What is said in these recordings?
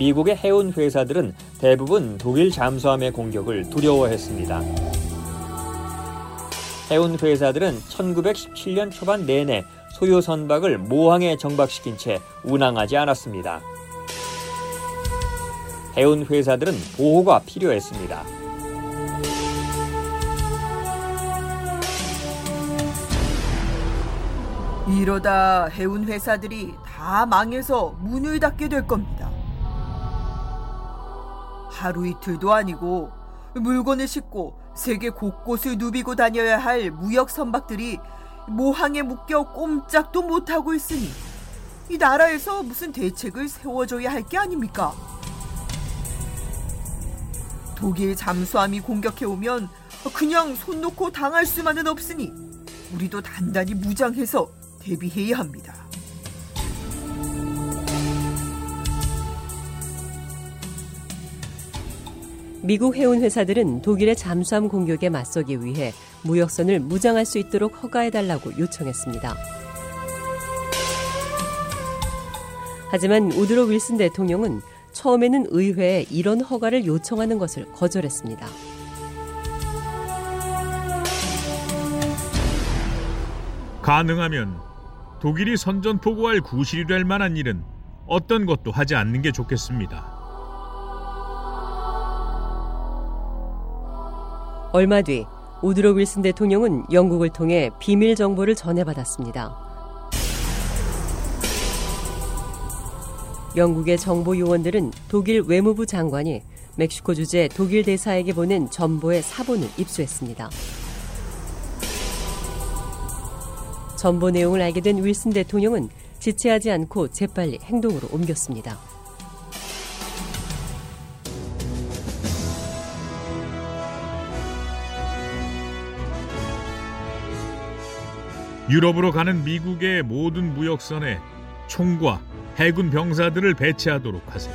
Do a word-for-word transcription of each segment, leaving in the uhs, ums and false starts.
미국의 해운 회사들은 대부분 독일 잠수함의 공격을 두려워했습니다. 해운 회사들은 천구백십칠년 초반 내내 소유 선박을 모항에 정박시킨 채 운항하지 않았습니다. 해운 회사들은 보호가 필요했습니다. 이러다 해운 회사들이 다 망해서 문을 닫게 될 겁니다. 하루 이틀도 아니고 물건을 싣고 세계 곳곳을 누비고 다녀야 할 무역 선박들이 모항에 묶여 꼼짝도 못하고 있으니 이 나라에서 무슨 대책을 세워줘야 할 게 아닙니까? 독일 잠수함이 공격해오면 그냥 손 놓고 당할 수만은 없으니 우리도 단단히 무장해서 대비해야 합니다. 미국 해운 회사들은 독일의 잠수함 공격에 맞서기 위해 무역선을 무장할 수 있도록 허가해달라고 요청했습니다. 하지만 우드로 윌슨 대통령은 처음에는 의회에 이런 허가를 요청하는 것을 거절했습니다. 가능하면 독일이 선전포고할 구실이 될 만한 일은 어떤 것도 하지 않는 게 좋겠습니다. 얼마 뒤 우드로 윌슨 대통령은 영국을 통해 비밀 정보를 전해받았습니다. 영국의 정보 요원들은 독일 외무부 장관이 멕시코 주재 독일 대사에게 보낸 전보의 사본을 입수했습니다. 전보 내용을 알게 된 윌슨 대통령은 지체하지 않고 재빨리 행동으로 옮겼습니다. 유럽으로 가는 미국의 모든 무역선에 총과 해군 병사들을 배치하도록 하세요.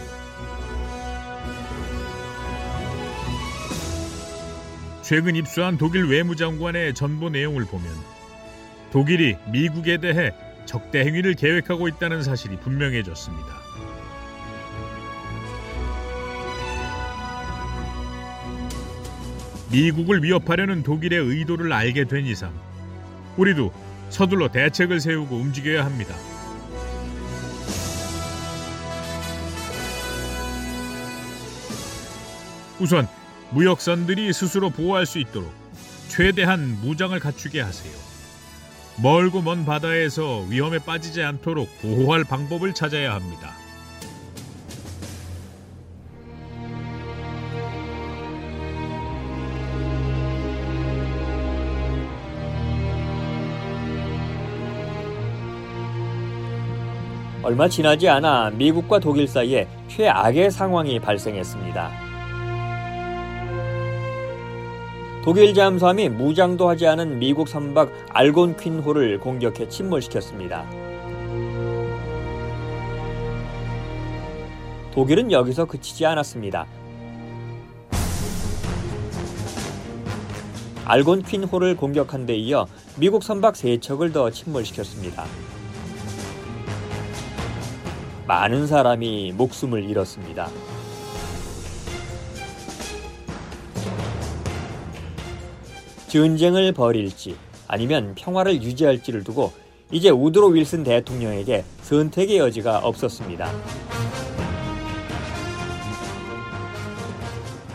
최근 입수한 독일 외무장관의 전보 내용을 보면 독일이 미국에 대해 적대 행위를 계획하고 있다는 사실이 분명해졌습니다. 미국을 위협하려는 독일의 의도를 알게 된 이상 우리도 서둘러 대책을 세우고 움직여야 합니다. 우선 무역선들이 스스로 보호할 수 있도록 최대한 무장을 갖추게 하세요. 멀고 먼 바다에서 위험에 빠지지 않도록 보호할 방법을 찾아야 합니다. 얼마 지나지 않아 미국과 독일 사이에 최악의 상황이 발생했습니다. 독일 잠수함이 무장도 하지 않은 미국 선박 알곤퀸호를 공격해 침몰시켰습니다. 독일은 여기서 그치지 않았습니다. 알곤퀸호를 공격한 데 이어 미국 선박 세 척을 더 침몰시켰습니다. 많은 사람이 목숨을 잃었습니다. 전쟁을 벌일지 아니면 평화를 유지할지를 두고 이제 우드로 윌슨 대통령에게 선택의 여지가 없었습니다.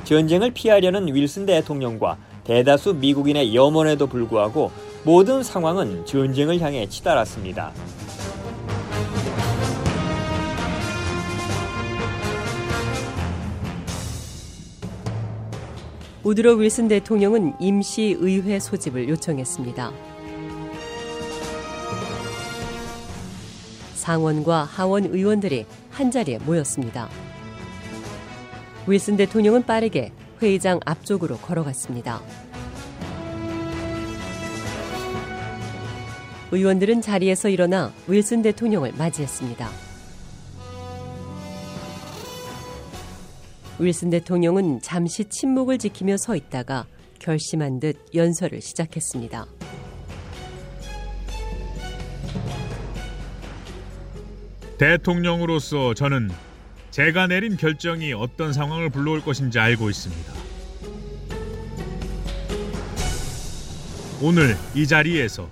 전쟁을 피하려는 윌슨 대통령과 대다수 미국인의 염원에도 불구하고 모든 상황은 전쟁을 향해 치달았습니다. 우드로 윌슨 대통령은 임시 의회 소집을 요청했습니다. 상원과 하원 의원들이 한자리에 모였습니다. 윌슨 대통령은 빠르게 회의장 앞쪽으로 걸어갔습니다. 의원들은 자리에서 일어나 윌슨 대통령을 맞이했습니다. 윌슨 대통령은 잠시 침묵을 지키며 서 있다가 결심한 듯 연설을 시작했습니다. 대통령으로서 저는 제가 내린 결정이 어떤 상황을 불러올 것인지 알고 있습니다. 오늘 이 자리에서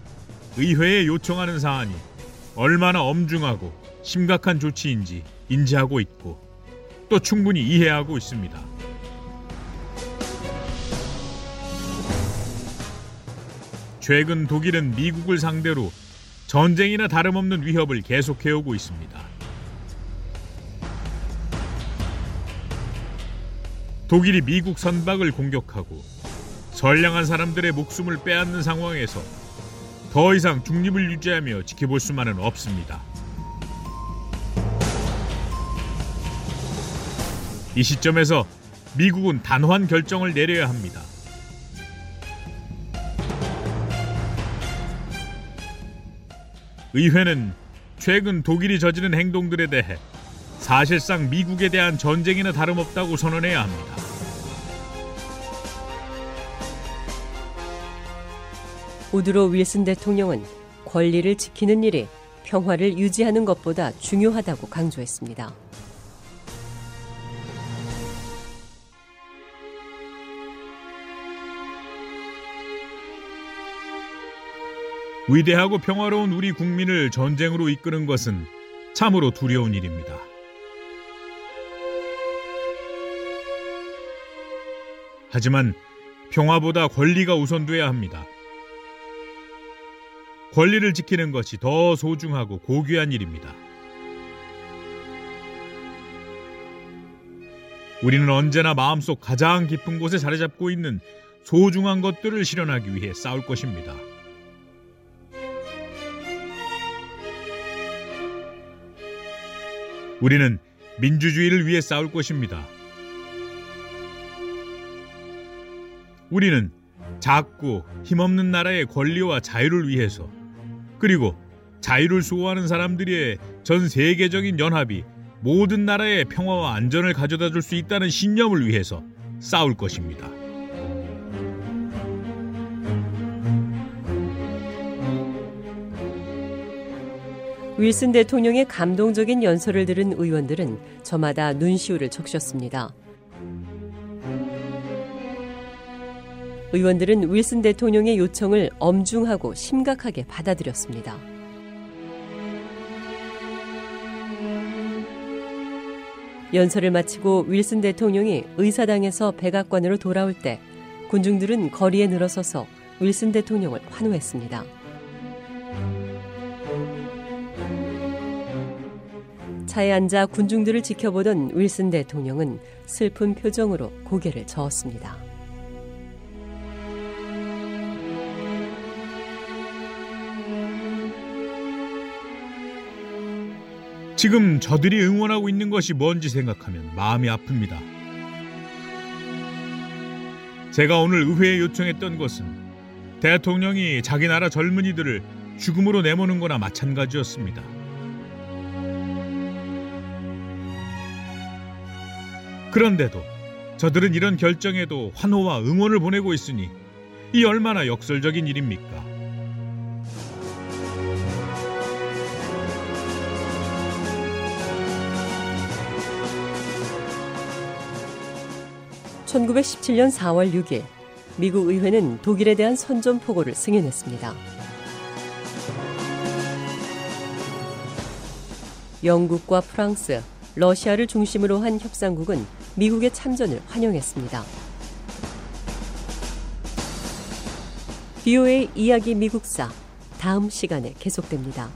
의회에 요청하는 사안이 얼마나 엄중하고 심각한 조치인지 인지하고 있고 또 충분히 이해하고 있습니다. 최근 독일은 미국을 상대로 전쟁이나 다름없는 위협을 계속해오고 있습니다. 독일이 미국 선박을 공격하고 선량한 사람들의 목숨을 빼앗는 상황에서 더 이상 중립을 유지하며 지켜볼 수만은 없습니다. 이 시점에서 미국은 단호한 결정을 내려야 합니다. 의회는 최근 독일이 저지른 행동들에 대해 사실상 미국에 대한 전쟁이나 다름없다고 선언해야 합니다. 우드로 윌슨 대통령은 권리를 지키는 일이 평화를 유지하는 것보다 중요하다고 강조했습니다. 위대하고 평화로운 우리 국민을 전쟁으로 이끄는 것은 참으로 두려운 일입니다. 하지만 평화보다 권리가 우선돼야 합니다. 권리를 지키는 것이 더 소중하고 고귀한 일입니다. 우리는 언제나 마음속 가장 깊은 곳에 자리 잡고 있는 소중한 것들을 실현하기 위해 싸울 것입니다. 우리는 민주주의를 위해 싸울 것입니다. 우리는 작고 힘없는 나라의 권리와 자유를 위해서 그리고 자유를 수호하는 사람들의 전 세계적인 연합이 모든 나라의 평화와 안전을 가져다 줄 수 있다는 신념을 위해서 싸울 것입니다. 윌슨 대통령의 감동적인 연설을 들은 의원들은 저마다 눈시울을 적셨습니다. 의원들은 윌슨 대통령의 요청을 엄중하고 심각하게 받아들였습니다. 연설을 마치고 윌슨 대통령이 의사당에서 백악관으로 돌아올 때 군중들은 거리에 늘어서서 윌슨 대통령을 환호했습니다. 차에 앉아 군중들을 지켜보던 윌슨 대통령은 슬픈 표정으로 고개를 저었습니다. 지금 저들이 응원하고 있는 것이 뭔지 생각하면 마음이 아픕니다. 제가 오늘 의회에 요청했던 것은 대통령이 자기 나라 젊은이들을 죽음으로 내모는 거나 마찬가지였습니다. 그런데도 저들은 이런 결정에도 환호와 응원을 보내고 있으니 이 얼마나 역설적인 일입니까? 천구백십칠년 사월 육일 미국 의회는 독일에 대한 선전포고를 승인했습니다. 영국과 프랑스, 러시아를 중심으로 한 협상국은 미국의 참전을 환영했습니다. 브이오에이 이야기 미국사 다음 시간에 계속됩니다.